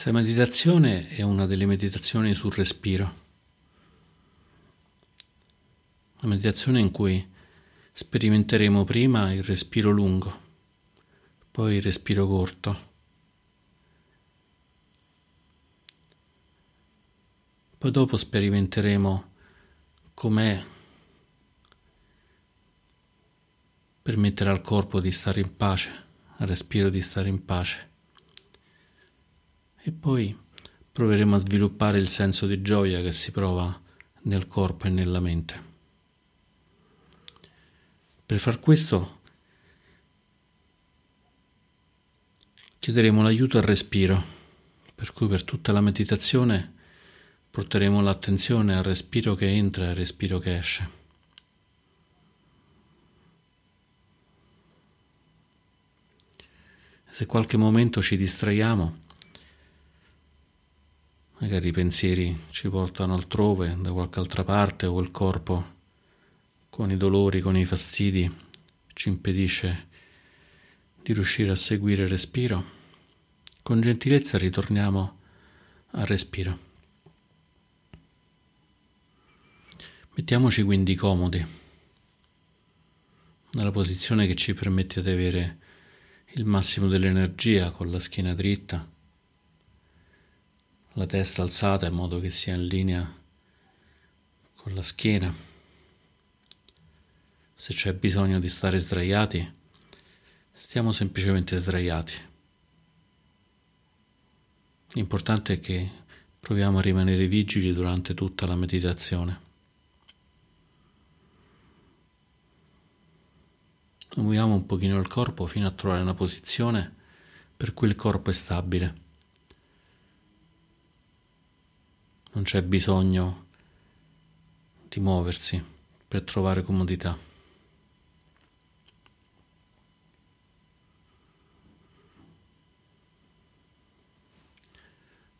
Questa meditazione è una delle meditazioni sul respiro, una meditazione in cui sperimenteremo prima il respiro lungo, poi il respiro corto, poi dopo sperimenteremo com'è permettere al corpo di stare in pace, al respiro di stare in pace. E poi proveremo a sviluppare il senso di gioia che si prova nel corpo e nella mente. Per far questo chiederemo l'aiuto al respiro, per cui per tutta la meditazione porteremo l'attenzione al respiro che entra e al respiro che esce. Se qualche momento ci distraiamo, magari i pensieri ci portano altrove, da qualche altra parte, o il corpo con i dolori, con i fastidi ci impedisce di riuscire a seguire il respiro, con gentilezza ritorniamo al respiro. Mettiamoci quindi comodi nella posizione che ci permette di avere il massimo dell'energia, con la schiena dritta, la testa alzata in modo che sia in linea con la schiena. Se c'è bisogno di stare sdraiati, stiamo semplicemente sdraiati. L'importante è che proviamo a rimanere vigili durante tutta la meditazione. Muoviamo un pochino il corpo fino a trovare una posizione per cui il corpo è stabile. Non c'è bisogno di muoversi per trovare comodità.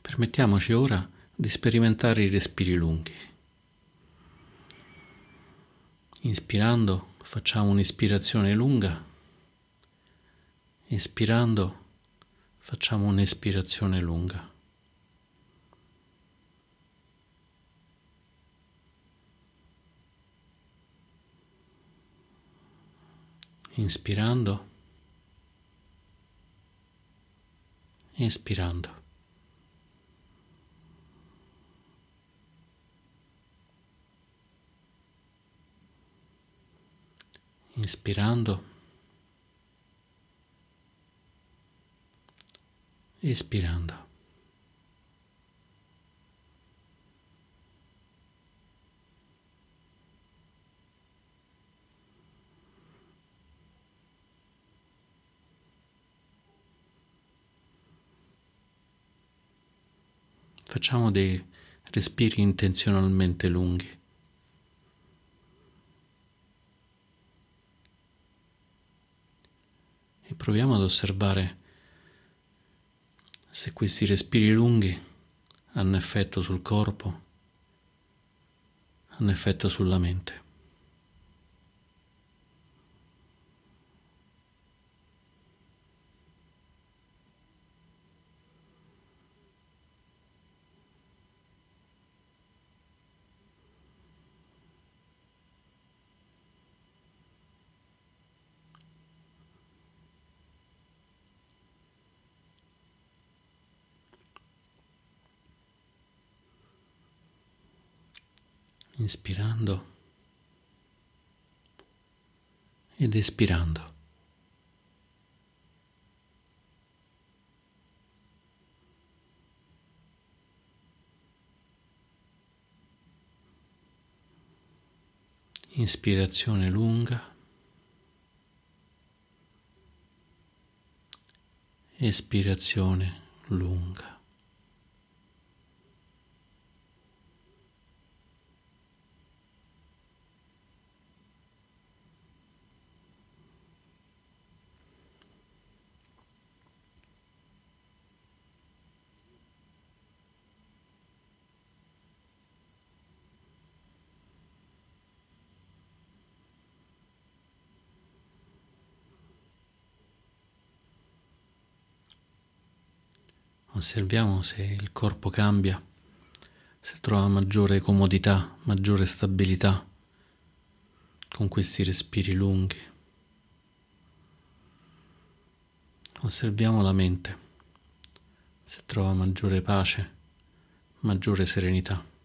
Permettiamoci ora di sperimentare i respiri lunghi. Inspirando facciamo un'ispirazione lunga, espirando facciamo un'espirazione lunga. Inspirando, espirando. Inspirando, espirando. Facciamo dei respiri intenzionalmente lunghi. E proviamo ad osservare se questi respiri lunghi hanno effetto sul corpo, hanno effetto sulla mente. Inspirando ed espirando. Inspirazione lunga, espirazione lunga. osserviamo se il corpo cambia, se trova maggiore comodità, maggiore stabilità con questi respiri lunghi. Osserviamo la mente, se trova maggiore pace, maggiore serenità.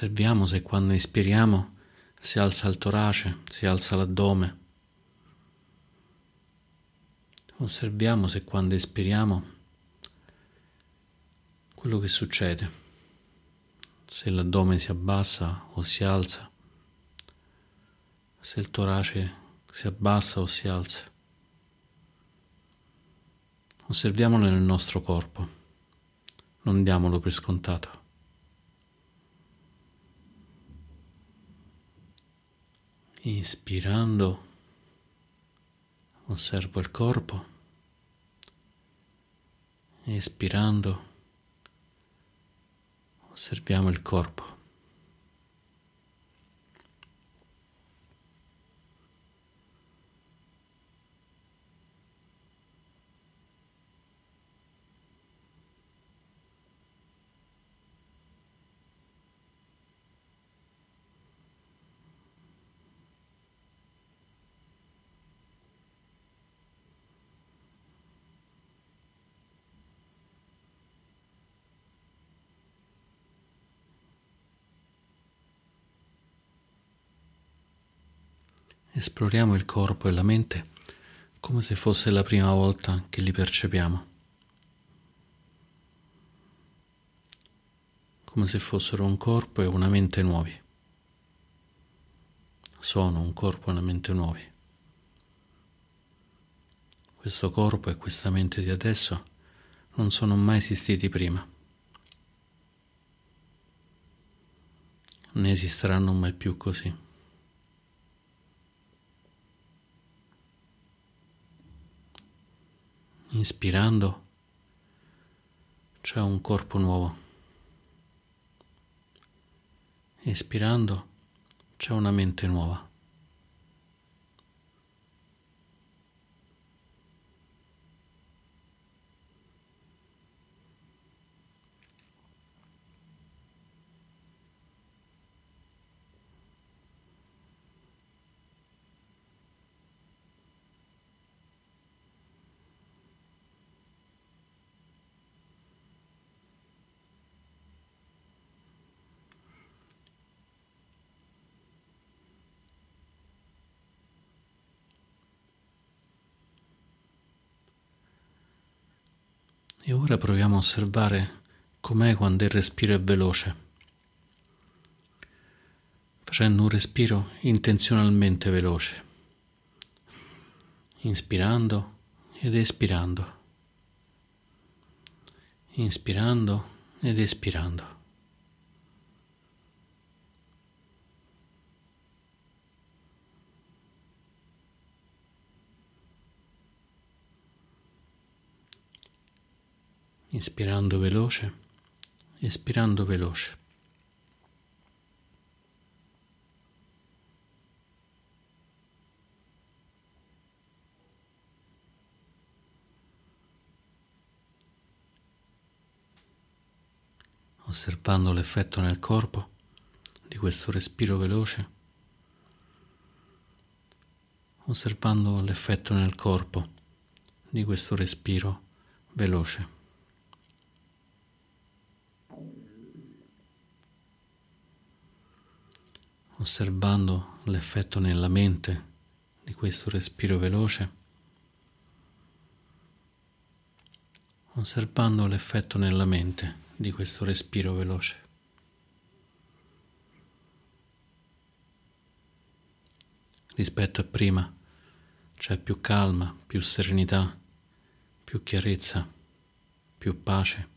Osserviamo se quando espiriamo si alza il torace, si alza l'addome. Osserviamo se quando espiriamo quello che succede, se l'addome si abbassa o si alza, se il torace si abbassa o si alza. Osserviamolo nel nostro corpo, non diamolo per scontato. Inspirando, osservo il corpo, espirando, osserviamo il corpo. Esploriamo il corpo e la mente come se fosse la prima volta che li percepiamo, come se fossero un corpo e una mente nuovi. Sono un corpo e una mente nuovi. Questo corpo e questa mente di adesso non sono mai esistiti prima, né esisteranno mai più così. Inspirando c'è un corpo nuovo, espirando c'è una mente nuova. E ora proviamo a osservare com'è quando il respiro è veloce, facendo un respiro intenzionalmente veloce, inspirando ed espirando, inspirando ed espirando. Inspirando veloce, espirando veloce. Osservando l'effetto nel corpo di questo respiro veloce, osservando l'effetto nel corpo di questo respiro veloce. Osservando l'effetto nella mente di questo respiro veloce conservando l'effetto nella mente di questo respiro veloce. Rispetto a prima c'è più calma, più serenità, più chiarezza, più pace,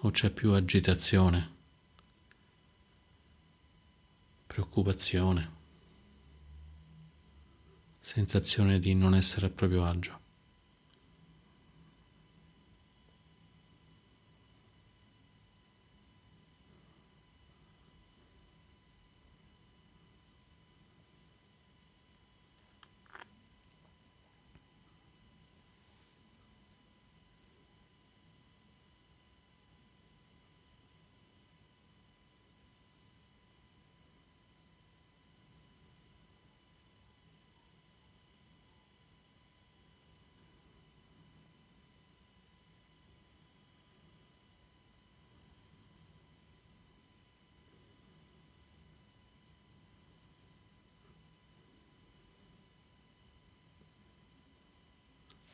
o c'è più agitazione, preoccupazione, sensazione di non essere a proprio agio.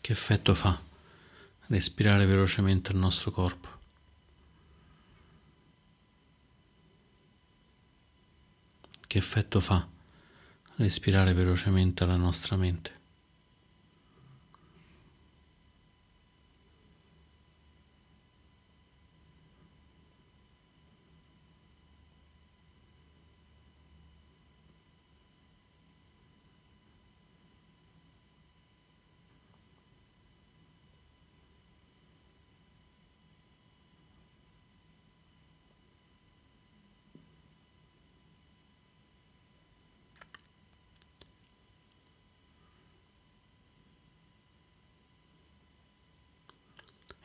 Che effetto fa respirare velocemente il nostro corpo? Che effetto fa respirare velocemente la nostra mente?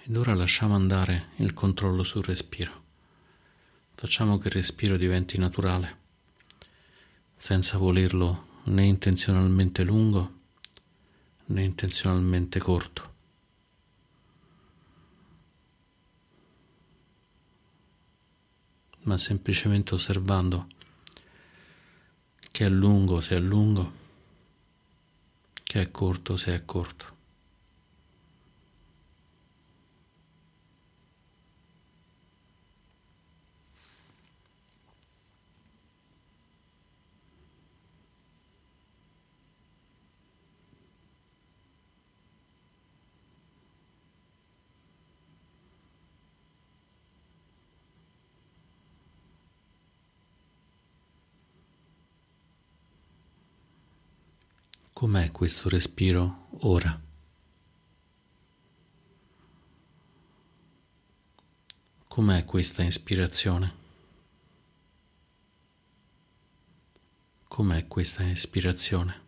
Ed ora lasciamo andare il controllo sul respiro. Facciamo che il respiro diventi naturale, senza volerlo né intenzionalmente lungo né intenzionalmente corto. Ma semplicemente osservando che è lungo se è lungo, che è corto se è corto. Com'è questo respiro ora? Com'è questa inspirazione? Com'è questa espirazione?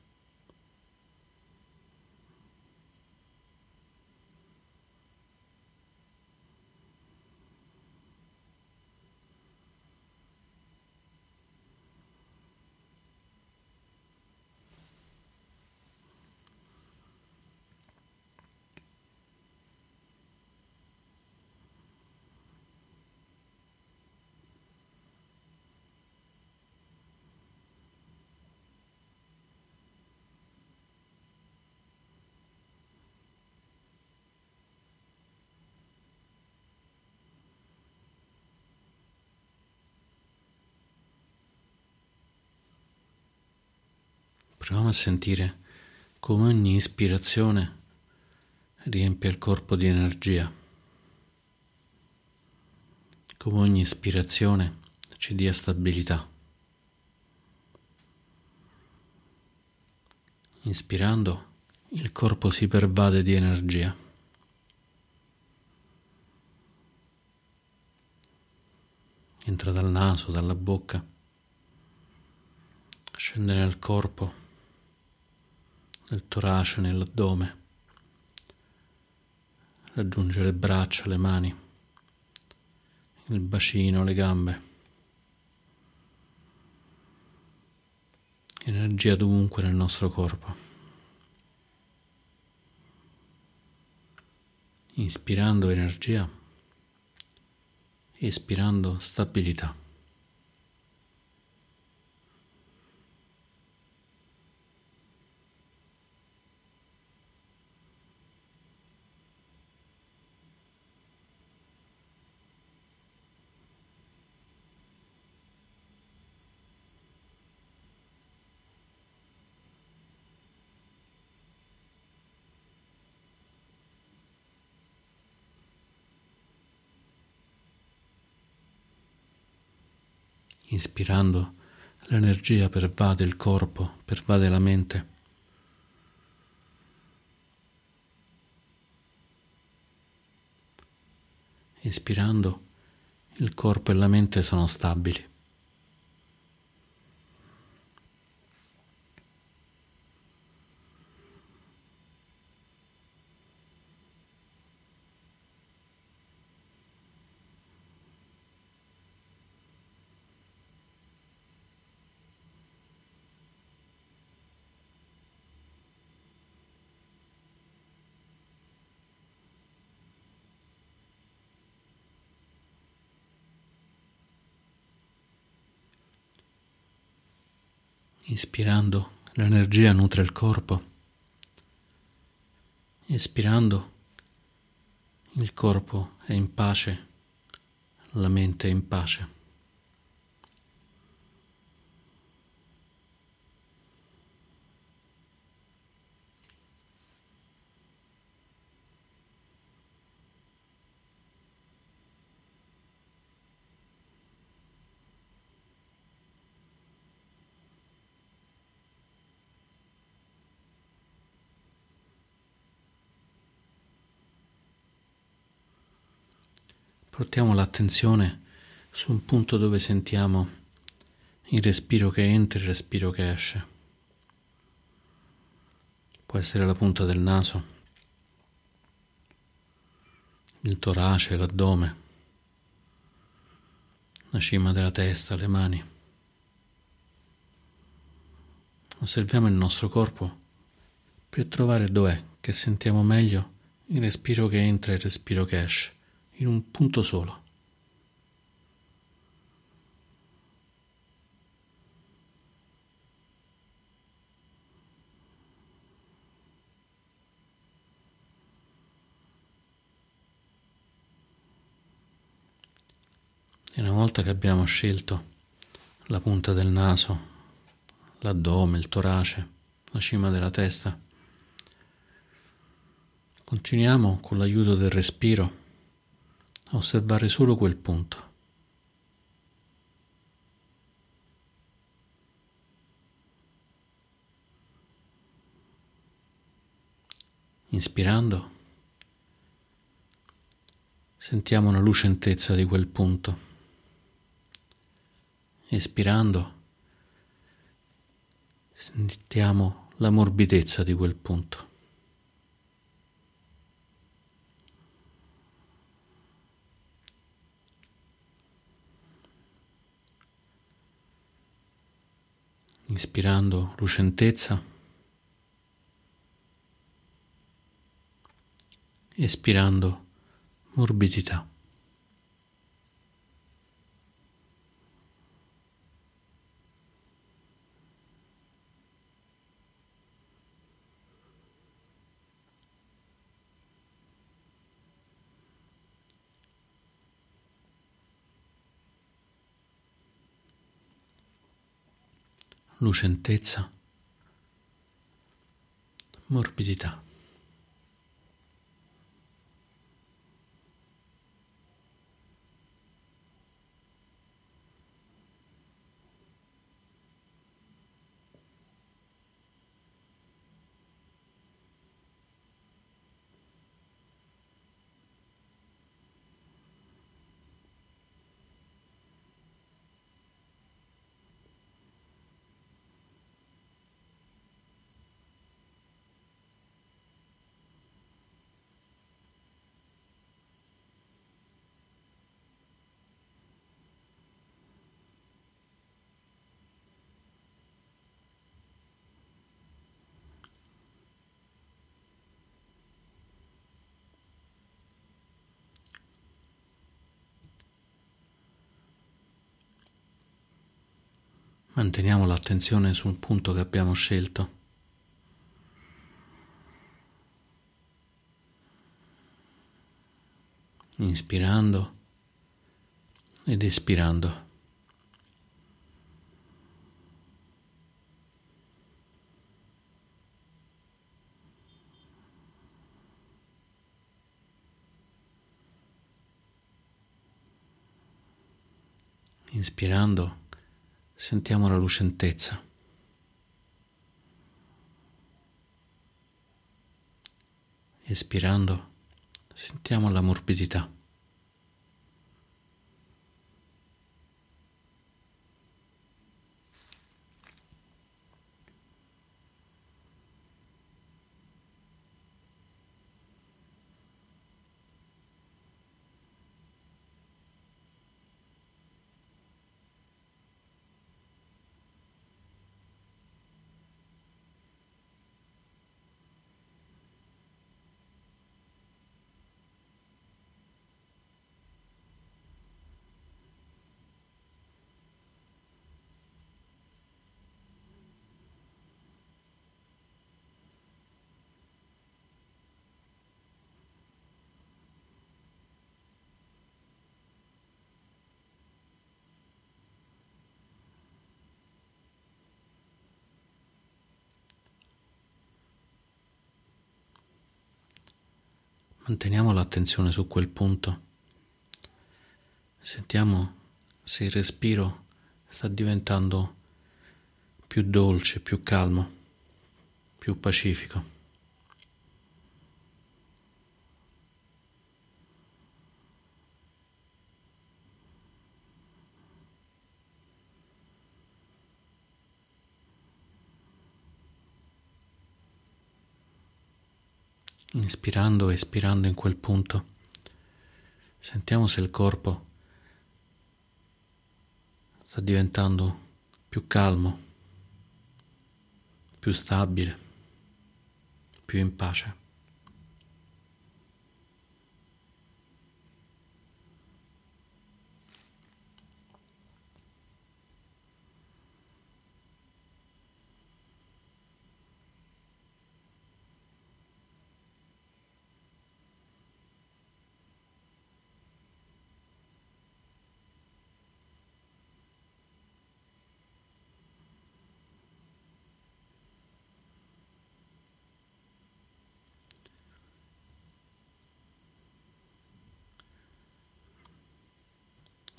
Proviamo a sentire come ogni ispirazione riempie il corpo di energia, come ogni ispirazione ci dia stabilità. Inspirando, il corpo si pervade di energia. Entra dal naso, dalla bocca, scende nel corpo, nel torace, nell'addome, raggiunge le braccia, le mani, il bacino, le gambe. Energia dovunque nel nostro corpo. Inspirando energia, espirando stabilità. Inspirando, l'energia pervade il corpo, pervade la mente. Inspirando, il corpo e la mente sono stabili. Inspirando, l'energia nutre il corpo. Inspirando, il corpo è in pace, la mente è in pace. Portiamo l'attenzione su un punto dove sentiamo il respiro che entra e il respiro che esce. Può essere la punta del naso, il torace, l'addome, la cima della testa, le mani. Osserviamo il nostro corpo per trovare dov'è che sentiamo meglio il respiro che entra e il respiro che esce. In un punto solo. E una volta che abbiamo scelto la punta del naso, l'addome, il torace, la cima della testa, continuiamo con l'aiuto del respiro a osservare solo quel punto. Inspirando, sentiamo una lucentezza di quel punto. Espirando, sentiamo la morbidezza di quel punto. Inspirando lucentezza, espirando morbidità. Lucentezza, morbidità. Manteniamo l'attenzione su un punto che abbiamo scelto. Inspirando ed espirando. Inspirando Sentiamo la lucentezza. Espirando, sentiamo la morbidità. Manteniamo l'attenzione su quel punto. Sentiamo se il respiro sta diventando più dolce, più calmo, più pacifico. Inspirando e espirando in quel punto, sentiamo se il corpo sta diventando più calmo, più stabile, più in pace.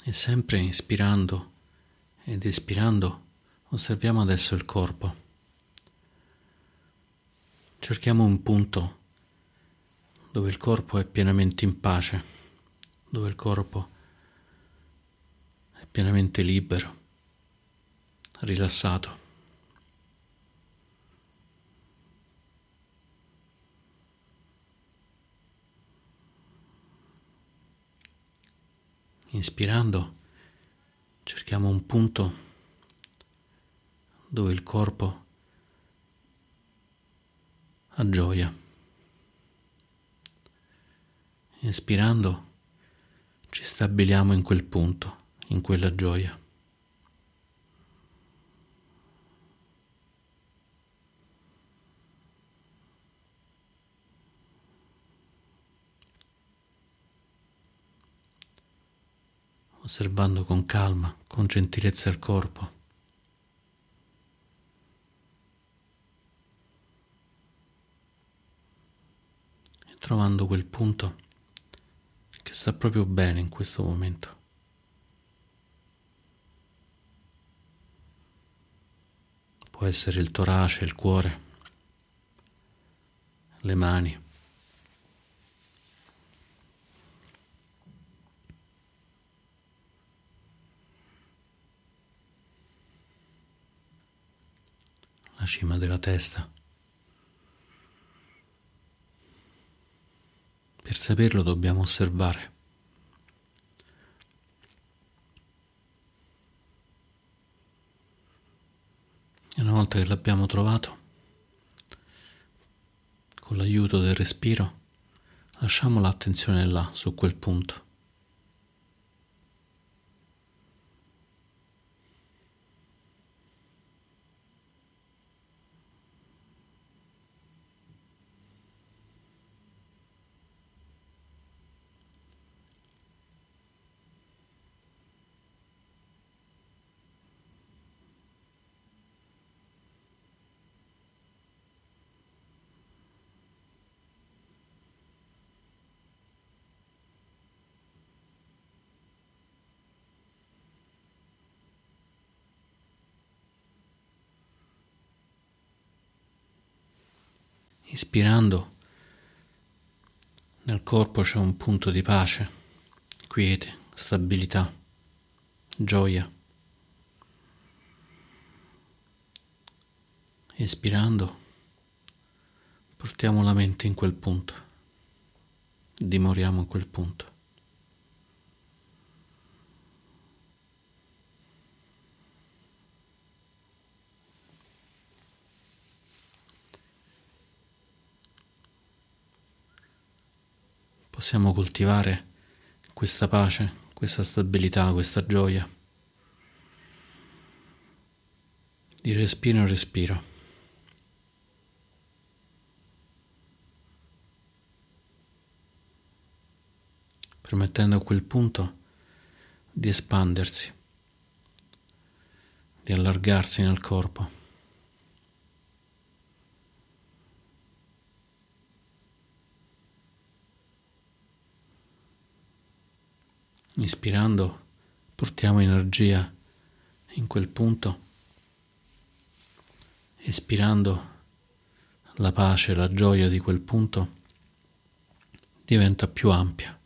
E sempre inspirando ed espirando osserviamo adesso il corpo. Cerchiamo un punto dove il corpo è pienamente in pace, dove il corpo è pienamente libero, rilassato. Inspirando, cerchiamo un punto dove il corpo ha gioia. Inspirando, ci stabiliamo in quel punto, in quella gioia. Osservando con calma, con gentilezza il corpo. E trovando quel punto che sta proprio bene in questo momento. Può essere il torace, il cuore, le mani. La cima della testa. Per saperlo dobbiamo osservare. E una volta che l'abbiamo trovato, con l'aiuto del respiro, lasciamo l'attenzione là, su quel punto. Inspirando, nel corpo c'è un punto di pace, quiete, stabilità, gioia. Espirando, portiamo la mente in quel punto, dimoriamo in quel punto. Possiamo coltivare questa pace, questa stabilità, questa gioia di respiro in respiro. Permettendo a quel punto di espandersi, di allargarsi nel corpo. Inspirando, portiamo energia in quel punto. Espirando, la pace, la gioia di quel punto diventa più ampia,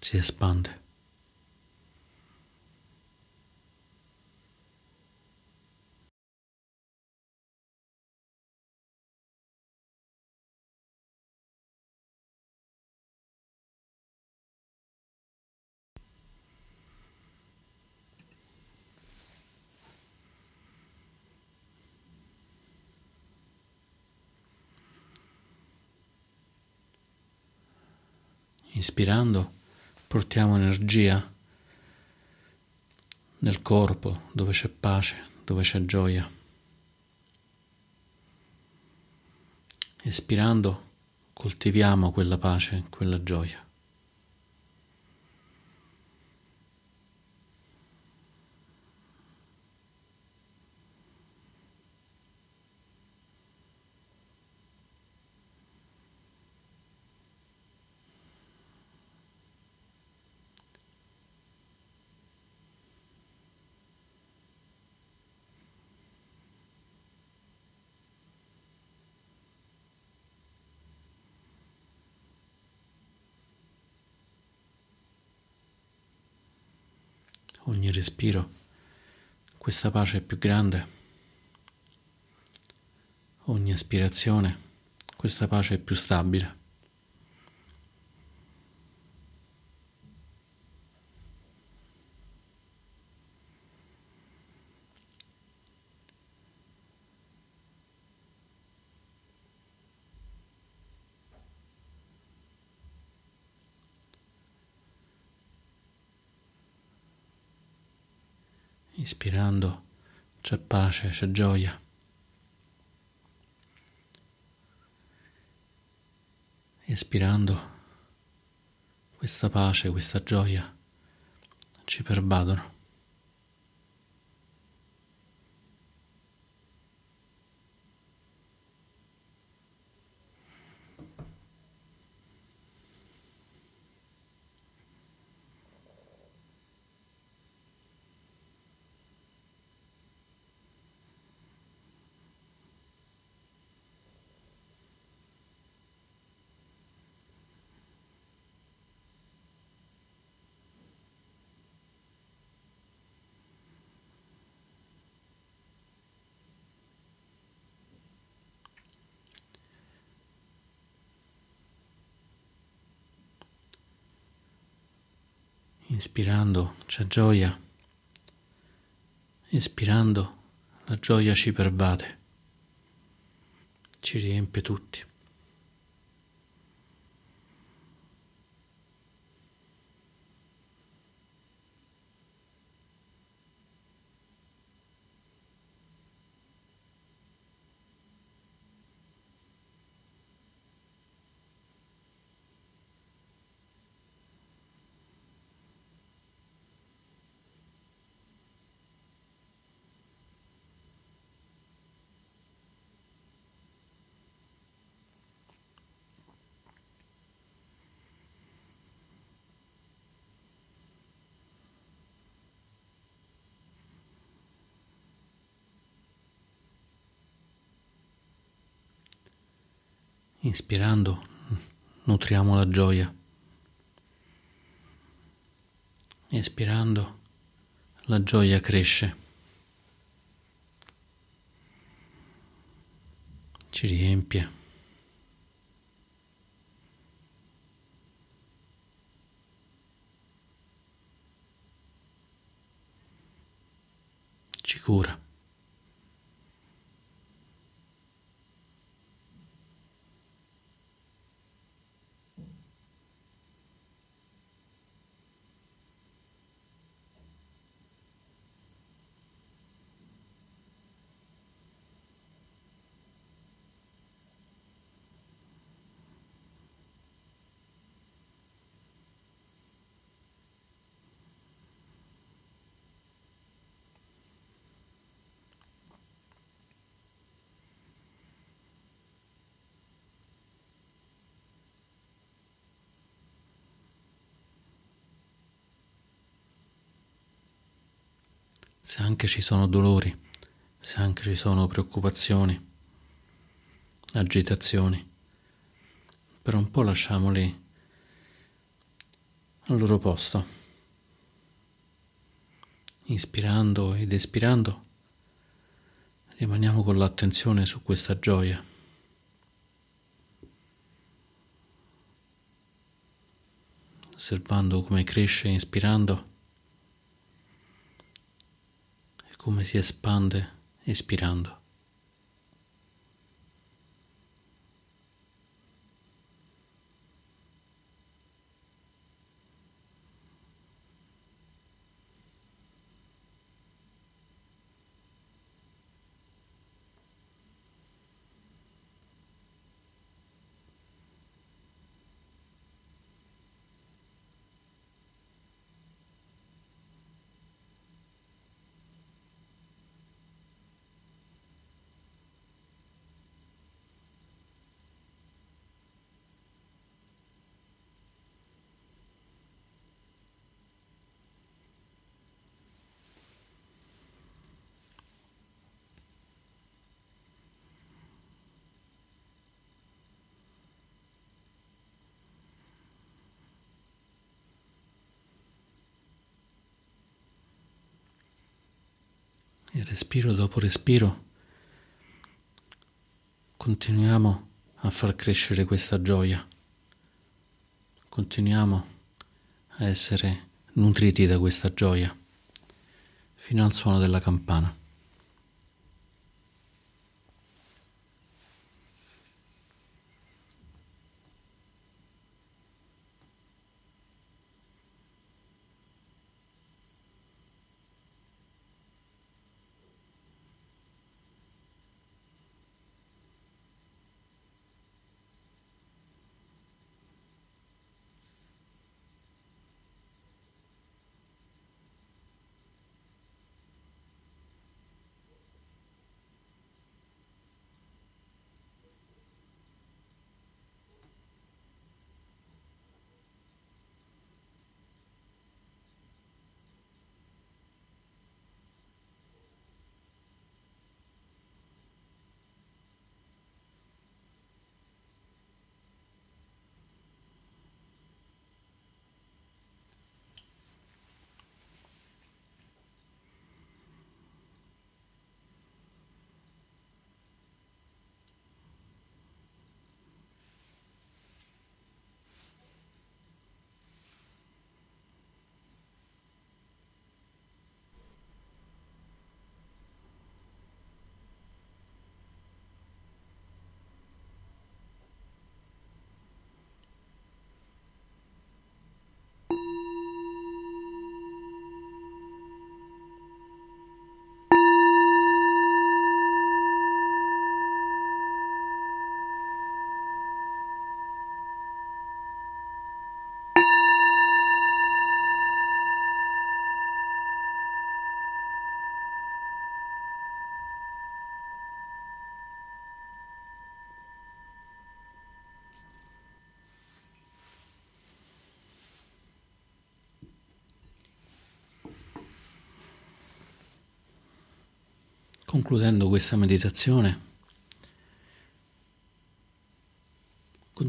si espande. Inspirando, portiamo energia nel corpo dove c'è pace, dove c'è gioia. Espirando, coltiviamo quella pace, quella gioia. Ogni respiro, questa pace è più grande. Ogni aspirazione, questa pace è più stabile. Inspirando c'è pace, c'è gioia. Espirando questa pace, questa gioia ci pervadono. Inspirando c'è gioia, espirando la gioia ci pervade, ci riempie tutti. Inspirando, nutriamo la gioia. Espirando, la gioia cresce. Ci riempie. Ci cura. Se anche ci sono dolori, se anche ci sono preoccupazioni, agitazioni, per un po' lasciamoli al loro posto. Inspirando ed espirando, rimaniamo con l'attenzione su questa gioia. Osservando come cresce inspirando, come si espande espirando. E respiro dopo respiro continuiamo a far crescere questa gioia, continuiamo a essere nutriti da questa gioia fino al suono della campana. Concludendo questa meditazione,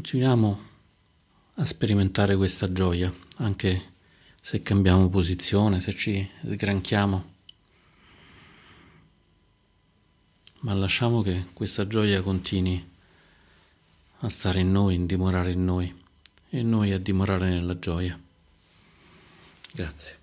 Continuiamo a sperimentare questa gioia, anche se cambiamo posizione, se ci sgranchiamo, ma lasciamo che questa gioia continui a stare in noi, a dimorare in noi e noi a dimorare nella gioia. Grazie.